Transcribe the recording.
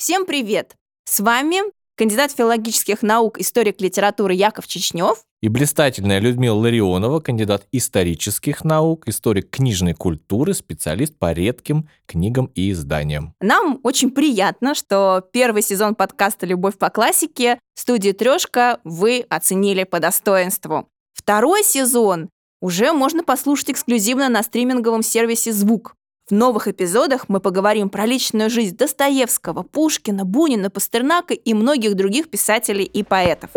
Всем привет! С вами кандидат филологических наук, историк литературы Яков Чечнёв и блистательная Людмила Ларионова, кандидат исторических наук, историк книжной культуры, специалист по редким книгам и изданиям. Нам очень приятно, что первый сезон подкаста «Любовь по классике» в студии «Трёшка» вы оценили по достоинству. Второй сезон уже можно послушать эксклюзивно на стриминговом сервисе «Звук». В новых эпизодах мы поговорим про личную жизнь Достоевского, Пушкина, Бунина, Пастернака и многих других писателей и поэтов.